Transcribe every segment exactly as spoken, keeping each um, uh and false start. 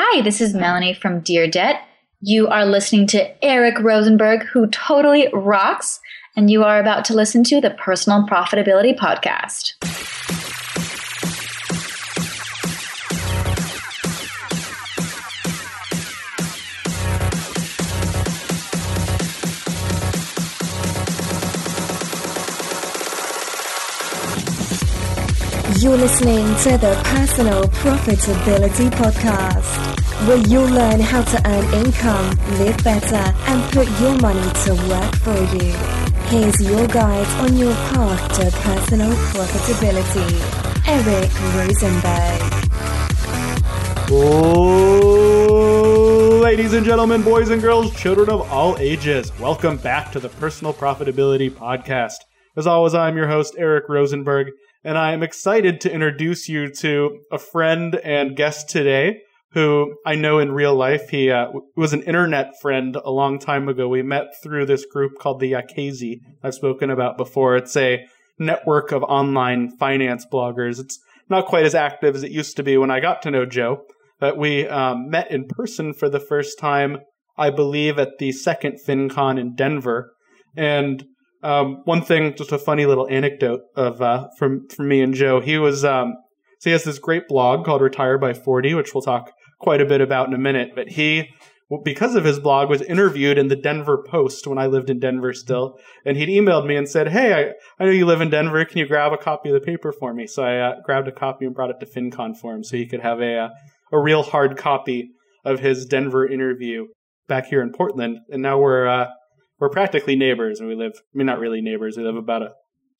Hi, this is Melanie from Dear Debt. You are listening to Eric Rosenberg, who totally rocks, and you are about to listen to the Personal Profitability Podcast. You're listening to the Personal Profitability Podcast, where you'll learn how to earn income, live better, and put your money to work for you. Here's your guide on your path to personal profitability, Eric Rosenberg. Oh, ladies and gentlemen, boys and girls, children of all ages, welcome back to the Personal Profitability Podcast. As always, I'm your host, Eric Rosenberg. And I am excited to introduce you to a friend and guest today who I know in real life. He uh, was an internet friend a long time ago. We met through this group called the Yakezie I've spoken about before. It's a network of online finance bloggers. It's not quite as active as it used to be when I got to know Joe, but we um, met in person for the first time, I believe, at the second FinCon in Denver. And Um, one thing, just a funny little anecdote of uh, from from me and Joe. He was um, so he has this great blog called Retire by forty, which we'll talk quite a bit about in a minute. But he, because of his blog, was interviewed in the Denver Post when I lived in Denver still, and he'd emailed me and said, "Hey, I, I know you live in Denver. Can you grab a copy of the paper for me?" So I uh, grabbed a copy and brought it to FinCon for him, so he could have a a real hard copy of his Denver interview back here in Portland. And now we're. Uh, We're practically neighbors, and we live, I mean, not really neighbors. We live about a,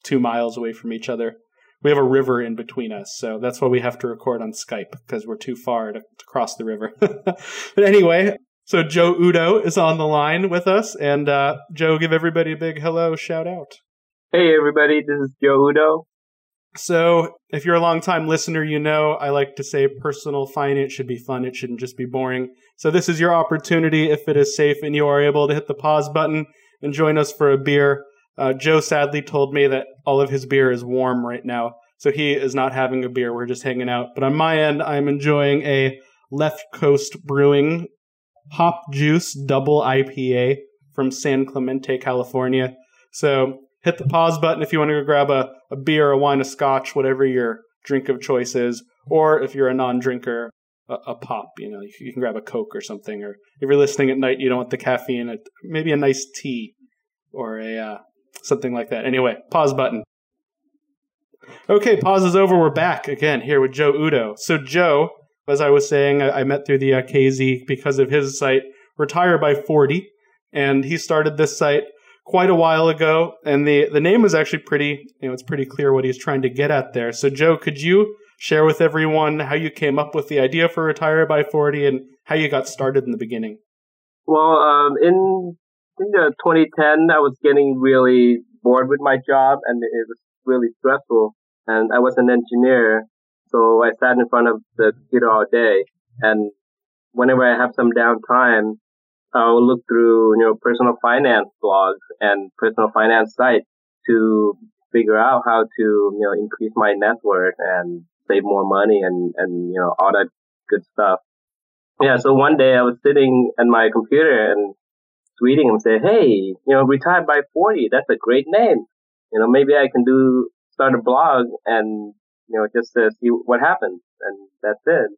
two miles away from each other. We have a river in between us, so that's why we have to record on Skype, because we're too far to, to cross the river. But anyway, so Joe Udo is on the line with us, and uh, Joe, give everybody a big hello, shout out. Hey, everybody, this is Joe Udo. So if you're a longtime listener, you know I like to say personal finance should be fun. It shouldn't just be boring. So this is your opportunity, if it is safe and you are able, to hit the pause button and join us for a beer. Uh, Joe sadly told me that all of his beer is warm right now, so he is not having a beer. We're just hanging out. But on my end, I'm enjoying a Left Coast Brewing Hop Juice Double I P A from San Clemente, California. So hit the pause button if you want to go grab a, a beer, a wine, a scotch, whatever your drink of choice is. Or if you're a non-drinker, a, a pop. You know, you, you can grab a Coke or something. Or if you're listening at night, you don't want the caffeine, a, maybe a nice tea or a uh, something like that. Anyway, pause button. Okay, pause is over. We're back again here with Joe Udo. So Joe, as I was saying, I, I met through the uh, K Z because of his site, Retire by forty. And he started this site quite a while ago, and the, the name is actually pretty, you know, it's pretty clear what he's trying to get at there. So Joe, could you share with everyone how you came up with the idea for Retire by forty and how you got started in the beginning? Well, um, in, in twenty ten, I was getting really bored with my job, and it was really stressful. And I was an engineer, so I sat in front of the computer all day. And whenever I have some downtime, I'll look through, you know, personal finance blogs and personal finance sites to figure out how to, you know, increase my net worth and save more money and, and, you know, all that good stuff. Yeah. So one day I was sitting at my computer and tweeting and say, "Hey, you know, Retire by forty. That's a great name. You know, maybe I can do, start a blog and, you know, just uh, see what happens." And that's it.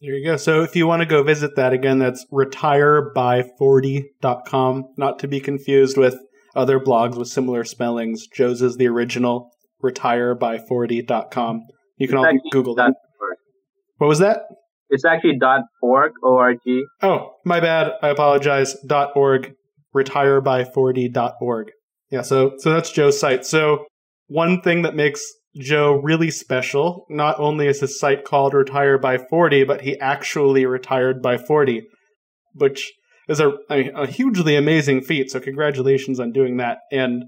There you go. So if you want to go visit that again, that's retire by forty dot com, not to be confused with other blogs with similar spellings. Joe's is the original, retire by forty dot com. You can all Google that. What was that? It's actually .org, O R G. Oh, my bad. I apologize. .org, retire by forty dot org. Yeah, so so that's Joe's site. So one thing that makes Joe really special, not only is his site called Retire by forty, but he actually retired by forty, which is a, a hugely amazing feat. So congratulations on doing that. And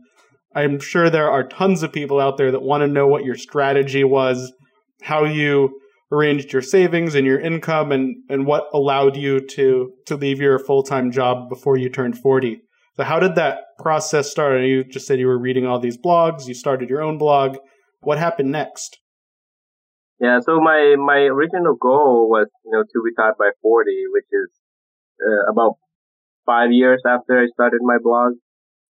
I'm sure there are tons of people out there that want to know what your strategy was, how you arranged your savings and your income, and, and what allowed you to, to leave your full-time job before you turned forty. So how did that process start? You just said you were reading all these blogs, you started your own blog. What happened next? Yeah, so my, my original goal was, you know, to retire by forty, which is uh, about five years after I started my blog.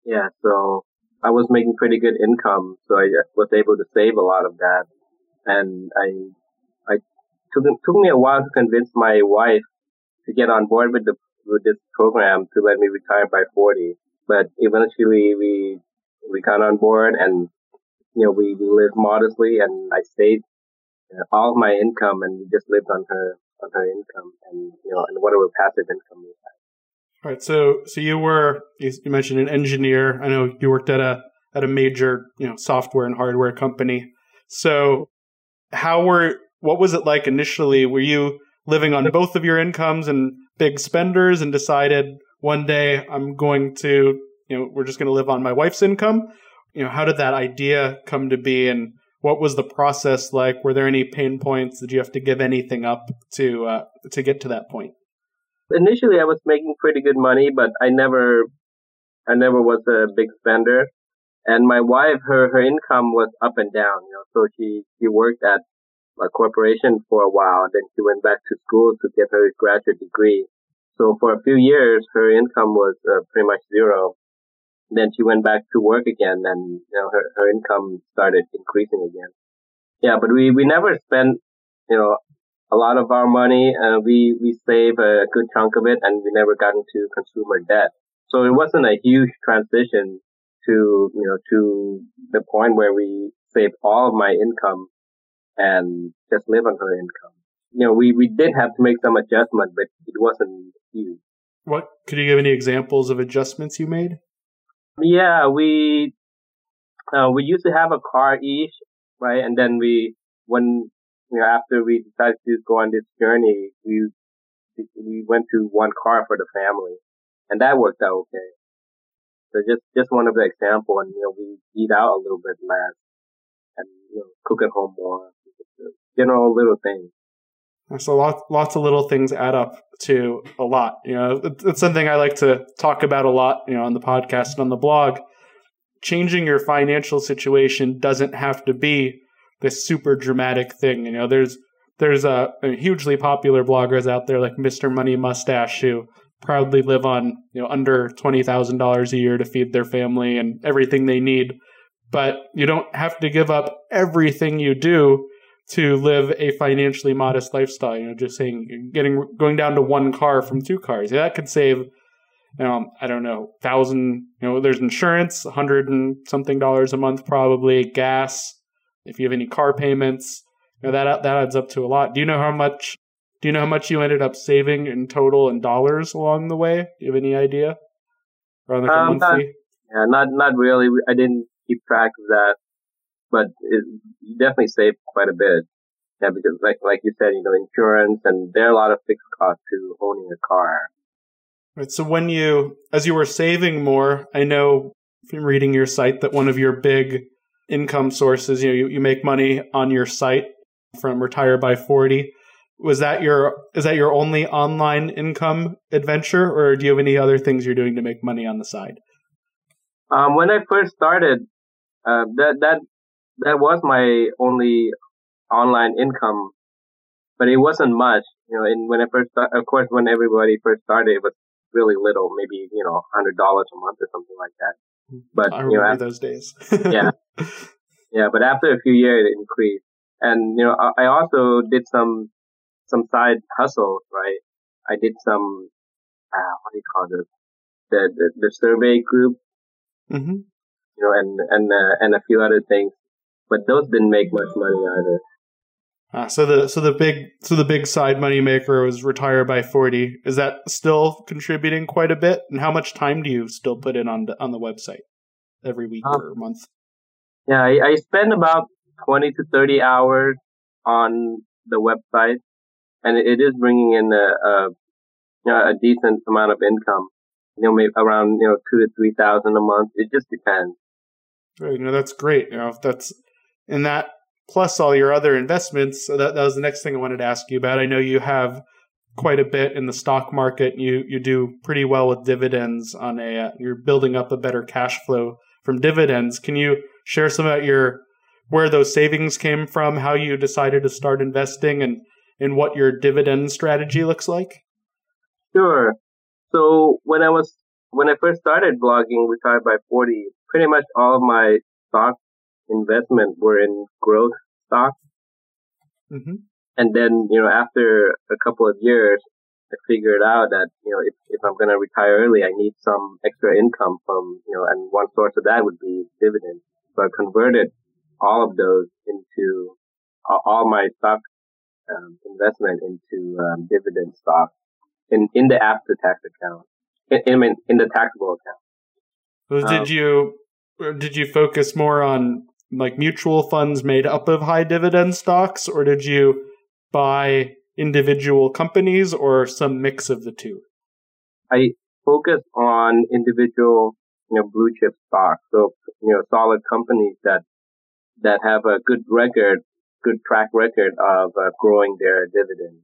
Yeah, so I was making pretty good income, so I was able to save a lot of that. And I, I took, took me a while to convince my wife to get on board with the, with this program to let me retire by forty. But eventually we, we got on board and, you know, we lived modestly and I stayed all of my income, and we just lived on her on her income, and you know, and whatever passive income we had. All right. So, so you were you mentioned an engineer. I know you worked at a at a major you know software and hardware company. So, how were what was it like initially? Were you living on both of your incomes and big spenders, and decided one day I'm going to you know we're just going to live on my wife's income? You know, how did that idea come to be, and what was the process like? Were there any pain points? Did you have to give anything up to uh, to get to that point? Initially, I was making pretty good money, but I never, I never was a big spender. And my wife, her her income was up and down. You know, so she she worked at a corporation for a while, then she went back to school to get her graduate degree. So for a few years, her income was uh, pretty much zero. Then she went back to work again, and you know, her, her income started increasing again. Yeah, but we, we never spent, you know, a lot of our money. Uh, we, we saved a good chunk of it, and we never got into consumer debt. So it wasn't a huge transition to, you know, to the point where we saved all of my income and just live on her income. You know, we, we did have to make some adjustment, but it wasn't huge. What, could you give any examples of adjustments you made? Yeah, we, uh, we used to have a car each, right? And then we, when, you know, after we decided to go on this journey, we, we went to one car for the family, and that worked out okay. So just, just one of the example, and, you know, we eat out a little bit less and, you know, cook at home more, general little things. So lots, lots of little things add up to a lot. You know, it's something I like to talk about a lot, you know, on the podcast and on the blog. Changing your financial situation doesn't have to be this super dramatic thing. You know, there's, there's a, a hugely popular bloggers out there like Mister Money Mustache who proudly live on, you know, under twenty thousand dollars a year to feed their family and everything they need. But you don't have to give up everything you do to live a financially modest lifestyle. You know, just saying, getting, going down to one car from two cars. Yeah, that could save, um, I don't know, thousand, you know, there's insurance, a hundred and something dollars a month, probably gas. If you have any car payments, you know, that, that adds up to a lot. Do you know how much, do you know how much you ended up saving in total in dollars along the way? Do you have any idea? Around like um, a monthly? Yeah, not, not really. I didn't keep track of that. But it, you definitely save quite a bit, yeah. Because, like like you said, you know, insurance, and there are a lot of fixed costs to owning a car. Right. So when you, as you were saving more, I know from reading your site that one of your big income sources, you know, you, you make money on your site from Retire by forty. Was that your is that your only online income adventure, or do you have any other things you're doing to make money on the side? Um, when I first started, uh, that that. That was my only online income, but it wasn't much, you know. And when I first, start, of course, when everybody first started, it was really little, maybe you know, hundred dollars a month or something like that. But I remember you know, after, those days. yeah, yeah. But after a few years, it increased, and you know, I, I also did some some side hustles, right? I did some uh, what do you call this? The the, the survey group, mm-hmm. you know, and and uh, and a few other things. But those didn't make much money either. Ah, so the so the big so the big side money maker was Retire by forty. Is that still contributing quite a bit? And how much time do you still put in on the, on the website every week um, or month? Yeah, I, I spend about twenty to thirty hours on the website, and it is bringing in a, a you know, a decent amount of income. You know, maybe around you know two to three thousand a month. It just depends. You know, that's great. You know, if that's And that, plus all your other investments, so that, that was the next thing I wanted to ask you about. I know you have quite a bit in the stock market. You you do pretty well with dividends on a, uh, you're building up a better cash flow from dividends. Can you share some about your where those savings came from, how you decided to start investing, and, and what your dividend strategy looks like? Sure. So when I was when I first started blogging Retire by forty, pretty much all of my stock investment were in growth stocks. Mm-hmm. And then, you know, after a couple of years, I figured out that, you know, if, if I'm going to retire early, I need some extra income from, you know, and one source of that would be dividends. So I converted all of those into uh, all my stock um, investment into um, dividend stock in, in the after-tax account, in, in, in the taxable account. So did um, you did you focus more on like mutual funds made up of high dividend stocks, or did you buy individual companies, or some mix of the two? I focus on individual, you know, blue chip stocks. So, you know, solid companies that that have a good record, good track record of uh, growing their dividends.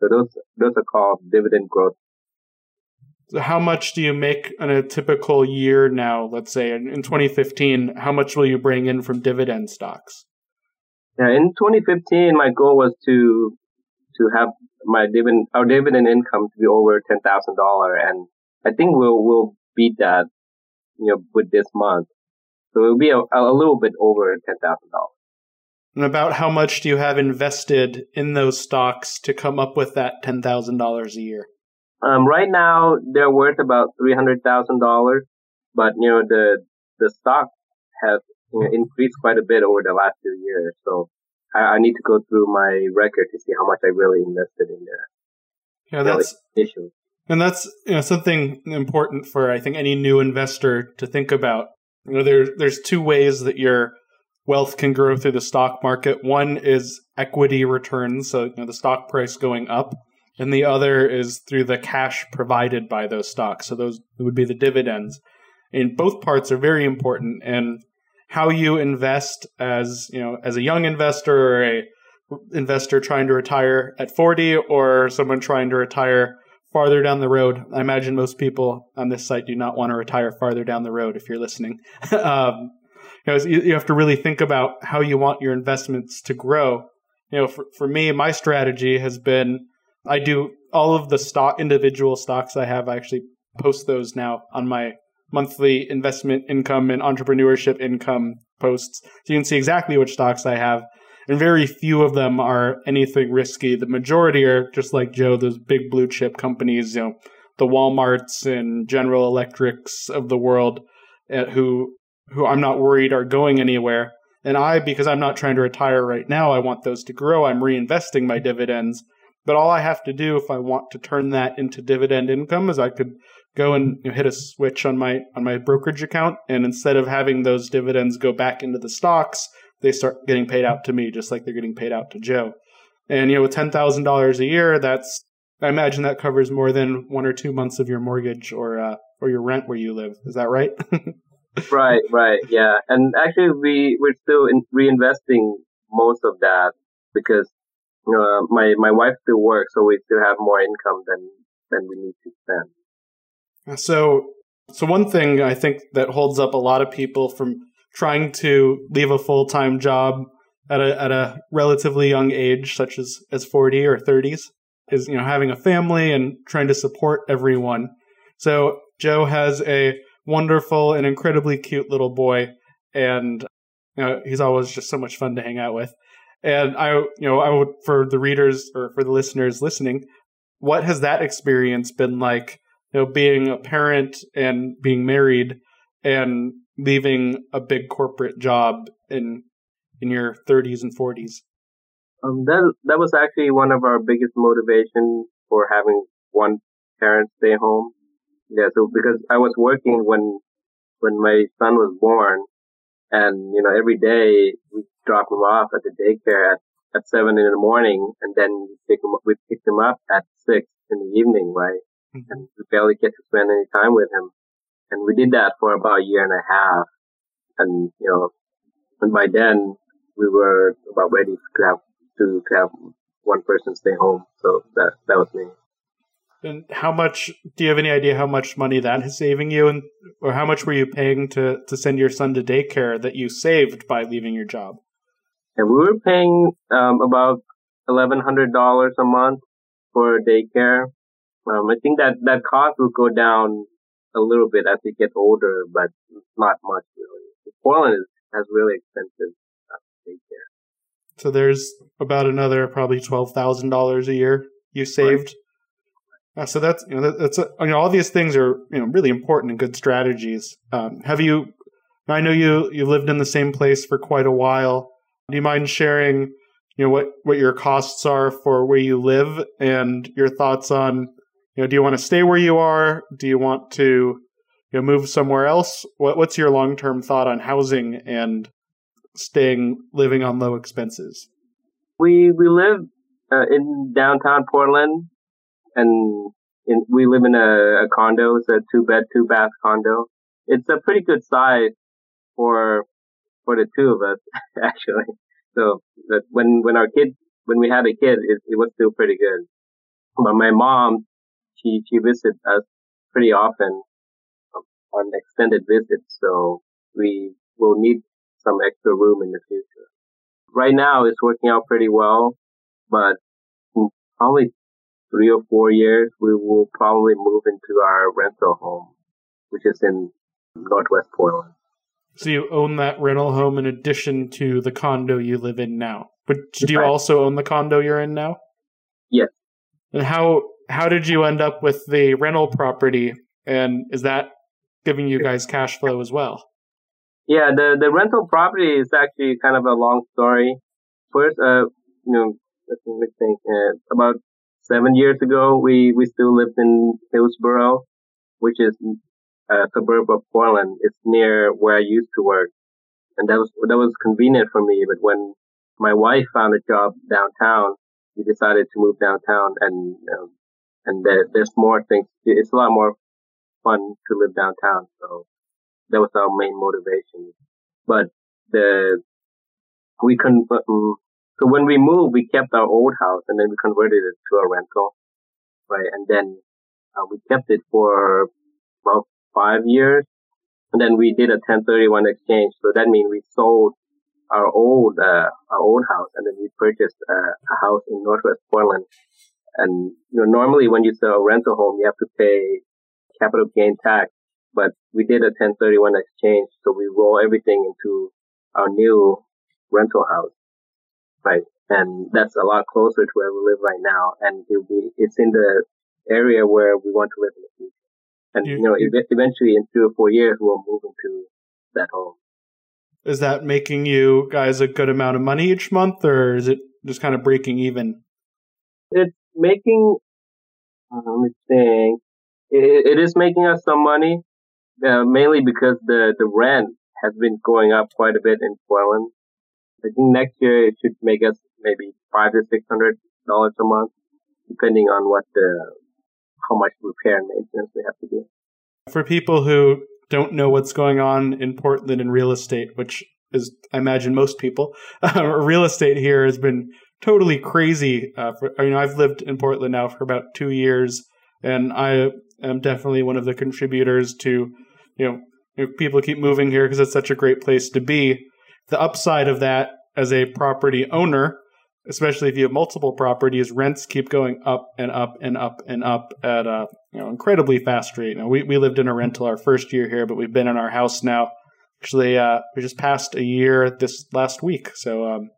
So those those are called dividend growth. So how much do you make on a typical year now? Let's say in, in twenty fifteen, how much will you bring in from dividend stocks? Yeah, in twenty fifteen, my goal was to to have my dividend, our dividend income to be over ten thousand dollars, and I think we'll we'll beat that, you know, with this month. So it'll be a, a little bit over ten thousand dollars. And about how much do you have invested in those stocks to come up with that ten thousand dollars a year? Um, right now, they're worth about three hundred thousand dollars, but, you know, the the stock has, you know, increased quite a bit over the last two years. So I, I need to go through my record to see how much I really invested in there. Yeah, that's issue, and that's, you know, something important for, I think, any new investor to think about. You know, there's there's two ways that your wealth can grow through the stock market. One is equity returns, so, you know, the stock price going up. And the other is through the cash provided by those stocks. So those would be the dividends. And both parts are very important. And how you invest as, you know, as a young investor, or a investor trying to retire at forty, or someone trying to retire farther down the road. I imagine most people on this site do not want to retire farther down the road if you're listening. um, you know, you have to really think about how you want your investments to grow. You know, for, for me, my strategy has been, I do all of the stock, individual stocks I have. I actually post those now on my monthly investment income and entrepreneurship income posts. So you can see exactly which stocks I have. And very few of them are anything risky. The majority are just like Joe, those big blue chip companies, you know, the Walmarts and General Electrics of the world, who who I'm not worried are going anywhere. And I, because I'm not trying to retire right now, I want those to grow. I'm reinvesting my dividends. But all I have to do if I want to turn that into dividend income is I could go and, you know, hit a switch on my on my brokerage account. And instead of having those dividends go back into the stocks, they start getting paid out to me just like they're getting paid out to Joe. And, you know, with ten thousand dollars a year, that's, I imagine that covers more than one or two months of your mortgage or uh, or your rent where you live. Is that right? Right, right. Yeah. And actually, we, we're still in reinvesting most of that because You know, my, my wife still works, so we still have more income than, than we need to spend. So, so one thing I think that holds up a lot of people from trying to leave a full-time job at a, at a relatively young age, such as, as forty or thirties, is, you know, having a family and trying to support everyone. So Joe has a wonderful and incredibly cute little boy, and, you know, he's always just so much fun to hang out with. And I, you know, I would, for the readers or for the listeners listening, what has that experience been like, you know, being a parent and being married and leaving a big corporate job in, in your thirties and forties? Um, that, that was actually one of our biggest motivations for having one parent stay home. Yeah. So because I was working when, when my son was born, and, you know, every day we drop him off at the daycare at, at seven in the morning, and then pick him up, we pick him up at six in the evening, right? Mm-hmm. And we barely get to spend any time with him. And we did that for about a year and a half. And, you know, and by then we were about ready to have, to, to have one person stay home. So that, that was me. And how much, do you have any idea how much money that is saving you in, or how much were you paying to, to send your son to daycare that you saved by leaving your job? Yeah, we were paying um, about eleven hundred dollars a month for daycare. Um, I think that, that cost will go down a little bit as we get older, but not much really. Portland is, has really expensive daycare. So there's about another probably twelve thousand dollars a year you saved. Right. Uh, so that's, you know, that's a, you know, all these things are, you know, really important and good strategies. Um, have you, I know you, you lived in the same place for quite a while. Do you mind sharing, you know, what, what your costs are for where you live and your thoughts on, you know, do you want to stay where you are? Do you want to, you know, move somewhere else? What, what's your long-term thought on housing and staying, living on low expenses? We we live uh, in downtown Portland, and in, we live in a, a condo. It's a two-bed, two-bath condo. It's a pretty good size for for the two of us, actually. So that when when our kid when we had a kid, it, it was still pretty good. But my mom, she she visits us pretty often on extended visits, so we will need some extra room in the future. Right now, it's working out pretty well, but in probably three or four years, we will probably move into our rental home, which is in Northwest Portland. So you own that rental home in addition to the condo you live in now. But do you also own the condo you're in now? Yes. And how how did you end up with the rental property? And is that giving you guys cash flow as well? Yeah, the, the rental property is actually kind of a long story. First, uh, you know, let me think. Uh, about seven years ago, we, we still lived in Hillsboro, which is a suburb of Portland. It's near where I used to work, and that was that was convenient for me. But when my wife found a job downtown, we decided to move downtown, and um, and there, there's more things. It's a lot more fun to live downtown, so. That was our main motivation. But the, we couldn't, so when we moved, we kept our old house and then we converted it to a rental, right? And then uh, we kept it for about five years. And then we did a ten thirty-one exchange. So that means we sold our old, uh, our old house and then we purchased a, a house in Northwest Portland. And, you know, normally when you sell a rental home, you have to pay capital gain tax. But we did a ten thirty-one exchange, so we roll everything into our new rental house, right? And that's a lot closer to where we live right now, and it'll be, it's in the area where we want to live in the future. And, you, you know, you, eventually in three or four years, we'll move into that home. Is that making you guys a good amount of money each month, or is it just kind of breaking even? It's making, let me think, it, it is making us some money. Uh, mainly because the, the rent has been going up quite a bit in Portland. I think next year it should make us maybe five to six hundred dollars a month, depending on what the how much repair and maintenance we have to do. For people who don't know what's going on in Portland in real estate, which is I imagine most people, real estate here has been totally crazy. Uh, for, I mean, I've lived in Portland now for about two years, and I am definitely one of the contributors to. You know, you know, people keep moving here because it's such a great place to be. The upside of that as a property owner, especially if you have multiple properties, rents keep going up and up and up and up at a you know incredibly fast rate. You know, we, we lived in a rental our first year here, but we've been in our house now. Actually, uh, we just passed a year this last week. So um,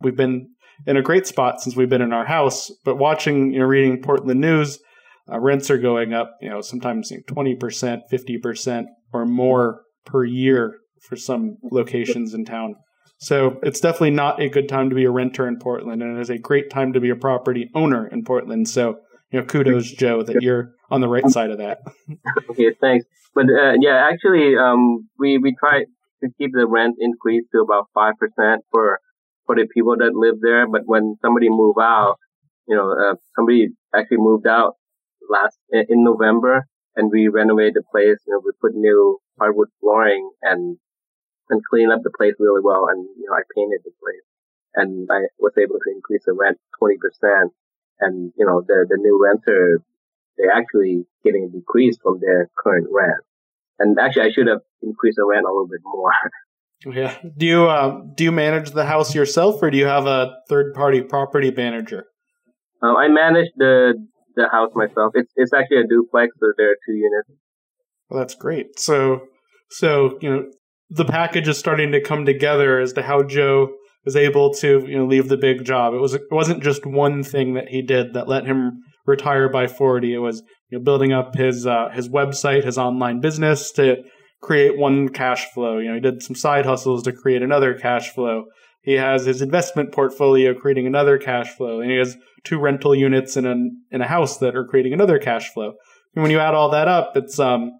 we've been in a great spot since we've been in our house. But watching, you know, reading Portland news, uh, rents are going up, you know, sometimes you know, twenty percent, fifty percent. Or more per year for some locations in town. So it's definitely not a good time to be a renter in Portland, and it is a great time to be a property owner in Portland. So, you know, kudos, Joe, that you're on the right side of that. Okay, thanks. But uh, yeah, actually, um, we we tried to keep the rent increase to about five percent for for the people that live there. But when somebody move out, you know, uh, somebody actually moved out last in November. And we renovated the place, you know, we put new hardwood flooring and, and cleaned up the place really well. And, you know, I painted the place and I was able to increase the rent twenty percent. And, you know, the, the new renter, they're actually getting a decrease from their current rent. And actually, I should have increased the rent a little bit more. Yeah. Do you uh, do you manage the house yourself, or do you have a third party property manager? Um, I manage the the house myself. It's it's actually a duplex, so there are two units. Well, that's great. So so you know the package is starting to come together as to how Joe was able to you know leave the big job. It was it wasn't just one thing that he did that let him retire by forty. It was you know, building up his uh, his website, his online business to create one cash flow. You know, he did some side hustles to create another cash flow. He has his investment portfolio creating another cash flow, and he has two rental units in an in a house that are creating another cash flow. And when you add all that up, it's um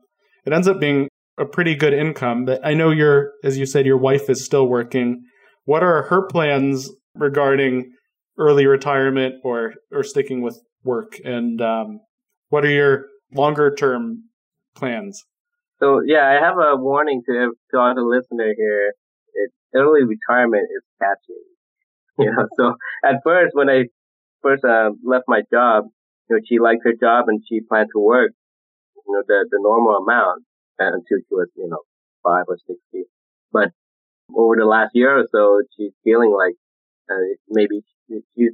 it ends up being a pretty good income. But I know your, as you said, your wife is still working. What are her plans regarding early retirement or or sticking with work, and um, what are your longer term plans? So, yeah, I have a warning to, to all the listener here. It's, early retirement is catching. You know, so at first, when I first uh, left my job, you know, she liked her job and she planned to work, you know, the, the normal amount until she was, you know, five or sixty. But over the last year or so, she's feeling like uh, maybe she's,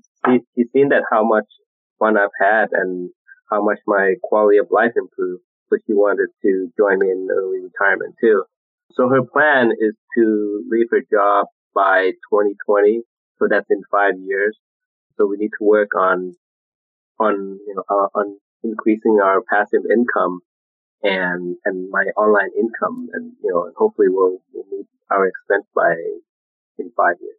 she's seen that how much fun I've had and how much my quality of life improved. But she wanted to join me in early retirement too. So her plan is to leave her job by twenty twenty. So that's in five years. So we need to work on, on, you know, uh, on increasing our passive income and, and my online income. And, you know, and hopefully we'll, we'll meet our expense by in five years.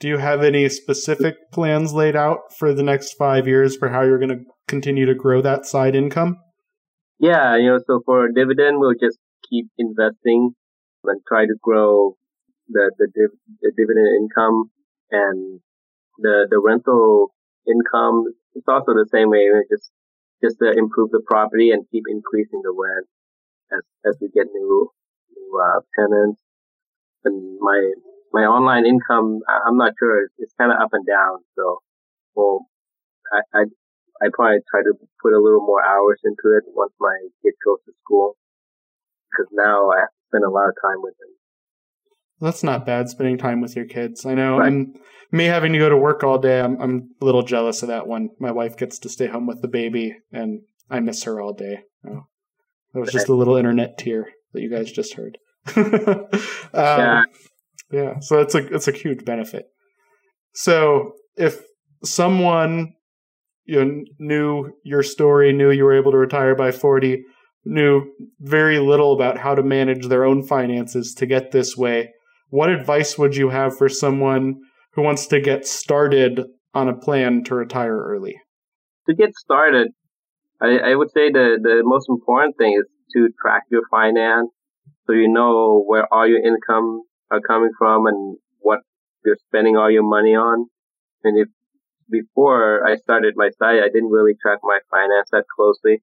Do you have any specific plans laid out for the next five years for how you're going to continue to grow that side income? Yeah, you know, so for a dividend, we'll just keep investing and try to grow the the, div, the dividend income and the the rental income. It's also the same way, you know, just just to improve the property and keep increasing the rent as as we get new new uh, tenants. And my my online income, I'm not sure, it's, it's kind of up and down. So, well, I. I I probably try to put a little more hours into it once my kid goes to school, because now I spend a lot of time with them. That's not bad, spending time with your kids. I know, right. I'm me having to go to work all day. I'm, I'm a little jealous of that one. My wife gets to stay home with the baby, and I miss her all day. Oh, that was just a little internet tear that you guys just heard. um, yeah. yeah, so that's a that's a huge benefit. So if someone you know, knew your story, knew you were able to retire by forty, knew very little about how to manage their own finances to get this way, what advice would you have for someone who wants to get started on a plan to retire early? To get started, I, I would say the, the most important thing is to track your finance so you know where all your income are coming from and what you're spending all your money on. And if Before I started my site, I didn't really track my finance that closely.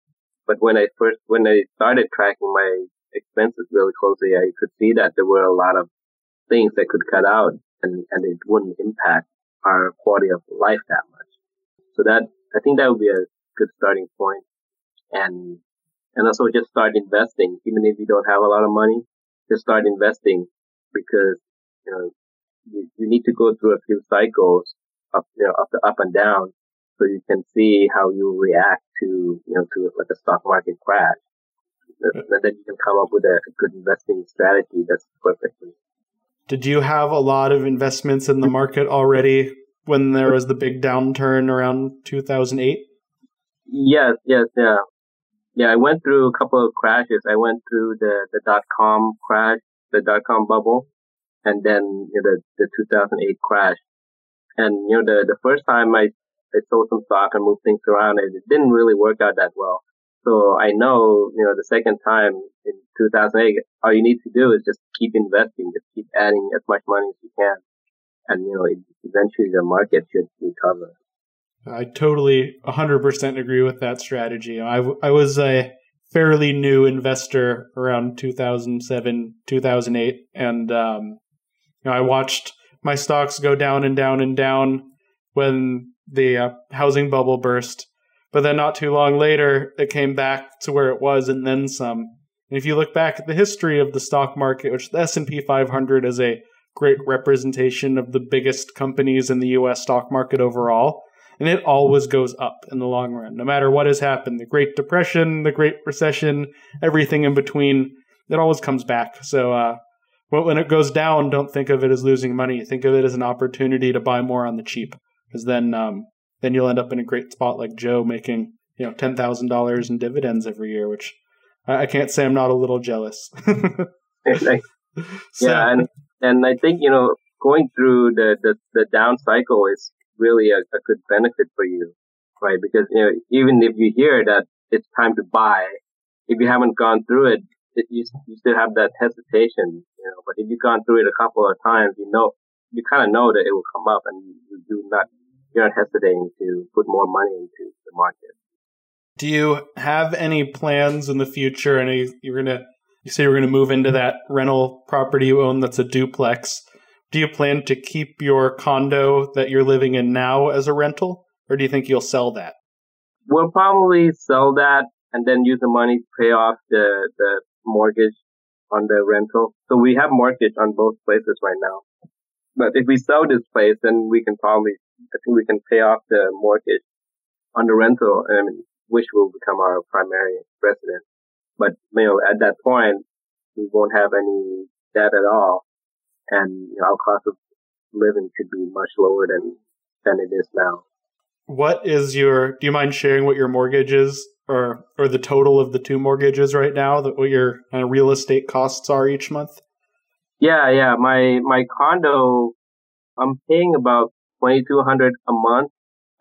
But when I first, when I started tracking my expenses really closely, I could see that there were a lot of things that could cut out and, and it wouldn't impact our quality of life that much. So that, I think that would be a good starting point. And, and also just start investing. Even if you don't have a lot of money, just start investing, because, you know, you, you need to go through a few cycles up, you know, up the up and down, so you can see how you react to, you know, to like a stock market crash. And then you can come up with a good investing strategy that's perfect. Did you have a lot of investments in the market already when there was the big downturn around two thousand eight? Yes, yes, yeah. Yeah, I went through a couple of crashes. I went through the, the dot-com crash, the dot-com bubble, and then you know, the, the two thousand eight crash. And, you know, the, the first time I, I sold some stock and moved things around, it didn't really work out that well. So I know, you know, the second time in two thousand eight, all you need to do is just keep investing, just keep adding as much money as you can. And, you know, eventually the market should recover. I totally one hundred percent agree with that strategy. I, I was a fairly new investor around two thousand seven, two thousand eight. And, um, you know, I watched my stocks go down and down and down when the uh, housing bubble burst. But then not too long later, it came back to where it was and then some. And if you look back at the history of the stock market, which the S and P five hundred is a great representation of the biggest companies in the U S stock market overall, and it always goes up in the long run, no matter what has happened. The Great Depression, the Great Recession, everything in between, it always comes back. So uh, when it goes down, don't think of it as losing money. Think of it as an opportunity to buy more on the cheap, because then um, then you'll end up in a great spot like Joe, making you know ten thousand dollars in dividends every year, which I, I can't say I'm not a little jealous. so, yeah, and and I think you know going through the the, the down cycle is really a, a good benefit for you, right? Because you know even if you hear that it's time to buy, if you haven't gone through it, it you, you still have that hesitation, you know. But if you've gone through it a couple of times, you know you kind of know that it will come up, and you, you do not you're not hesitating to put more money into the market. Do you have any plans in the future? And you're gonna you say you're gonna move into that rental property you own that's a duplex. Do you plan to keep your condo that you're living in now as a rental, or do you think you'll sell that? We'll probably sell that and then use the money to pay off the, the mortgage on the rental. So we have mortgage on both places right now. But if we sell this place, then we can probably, I think we can pay off the mortgage on the rental, um, which will become our primary residence. But, you know, at that point, we won't have any debt at all. And you know, our cost of living could be much lower than, than it is now. What is your, do you mind sharing what your mortgage is or, or the total of the two mortgages right now, that what your kind of real estate costs are each month? Yeah, yeah. My, my condo, I'm paying about twenty-two hundred dollars a month.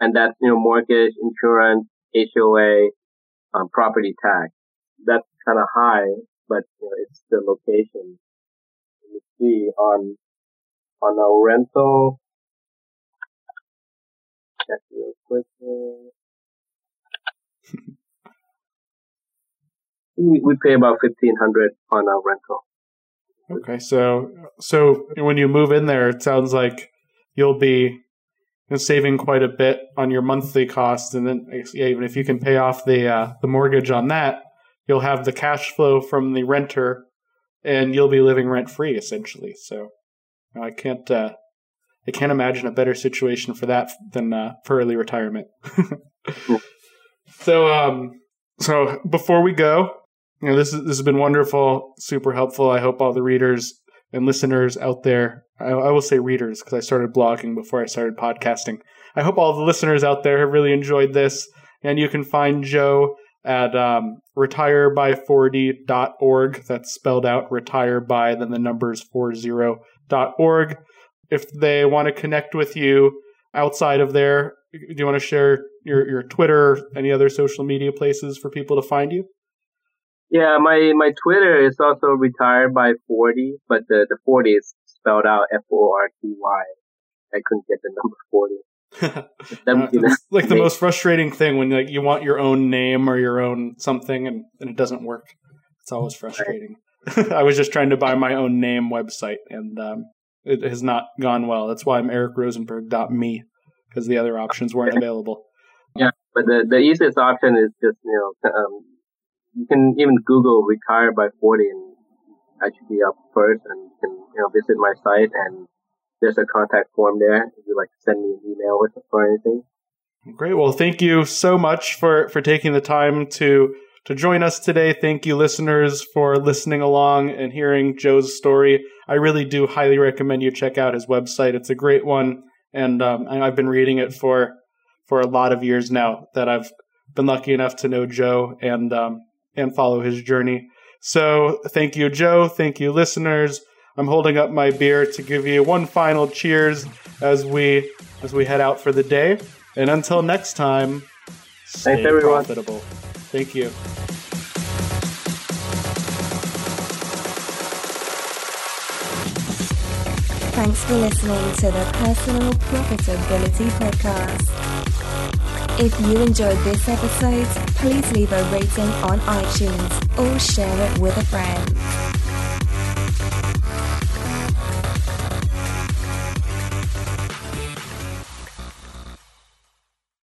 And that's, you know, mortgage, insurance, H O A, um, property tax. That's kind of high, but you know, it's the location. See on on our rental. Check real quick. We we pay about fifteen hundred on our rental. Okay, so so when you move in there, it sounds like you'll be saving quite a bit on your monthly costs, and then yeah, even if you can pay off the uh, the mortgage on that, you'll have the cash flow from the renter. And you'll be living rent-free, essentially. So you know, I can't uh, I can't imagine a better situation for that than uh, for early retirement. Cool. So um, so before we go, you know, this is, this has been wonderful, super helpful. I hope all the readers and listeners out there, I, I will say readers because I started blogging before I started podcasting. I hope all the listeners out there have really enjoyed this. And you can find Joe at um, retire by forty dot org. That's spelled out retire by, then the numbers forty dot org. If they want to connect with you outside of there, do you want to share your, your Twitter, any other social media places for people to find you? Yeah, my, my Twitter is also retire by forty, but the, the forty is spelled out F O R T Y. I couldn't get the number forty. It's like the most frustrating thing when like you want your own name or your own something and, and it doesn't work. It's always frustrating. Right. I was just trying to buy my own name website and um, it has not gone well. That's why I'm eric rosenberg dot me, because the other options weren't available. Yeah, but the, the easiest option is just, you know, um, you can even Google Retire by forty and I should be up first, and you can you know visit my site, and there's a contact form there if you'd like to send me an email or, or anything. Great. Well, thank you so much for, for taking the time to, to join us today. Thank you, listeners, for listening along and hearing Joe's story. I really do highly recommend you check out his website. It's a great one, and um, I've been reading it for for a lot of years now that I've been lucky enough to know Joe and um, and follow his journey. So thank you, Joe. Thank you, listeners. I'm holding up my beer to give you one final cheers as we as we head out for the day. And until next time, stay Thanks, everyone. Profitable. Thank you. Thanks for listening to the Personal Profitability Podcast. If you enjoyed this episode, please leave a rating on iTunes or share it with a friend.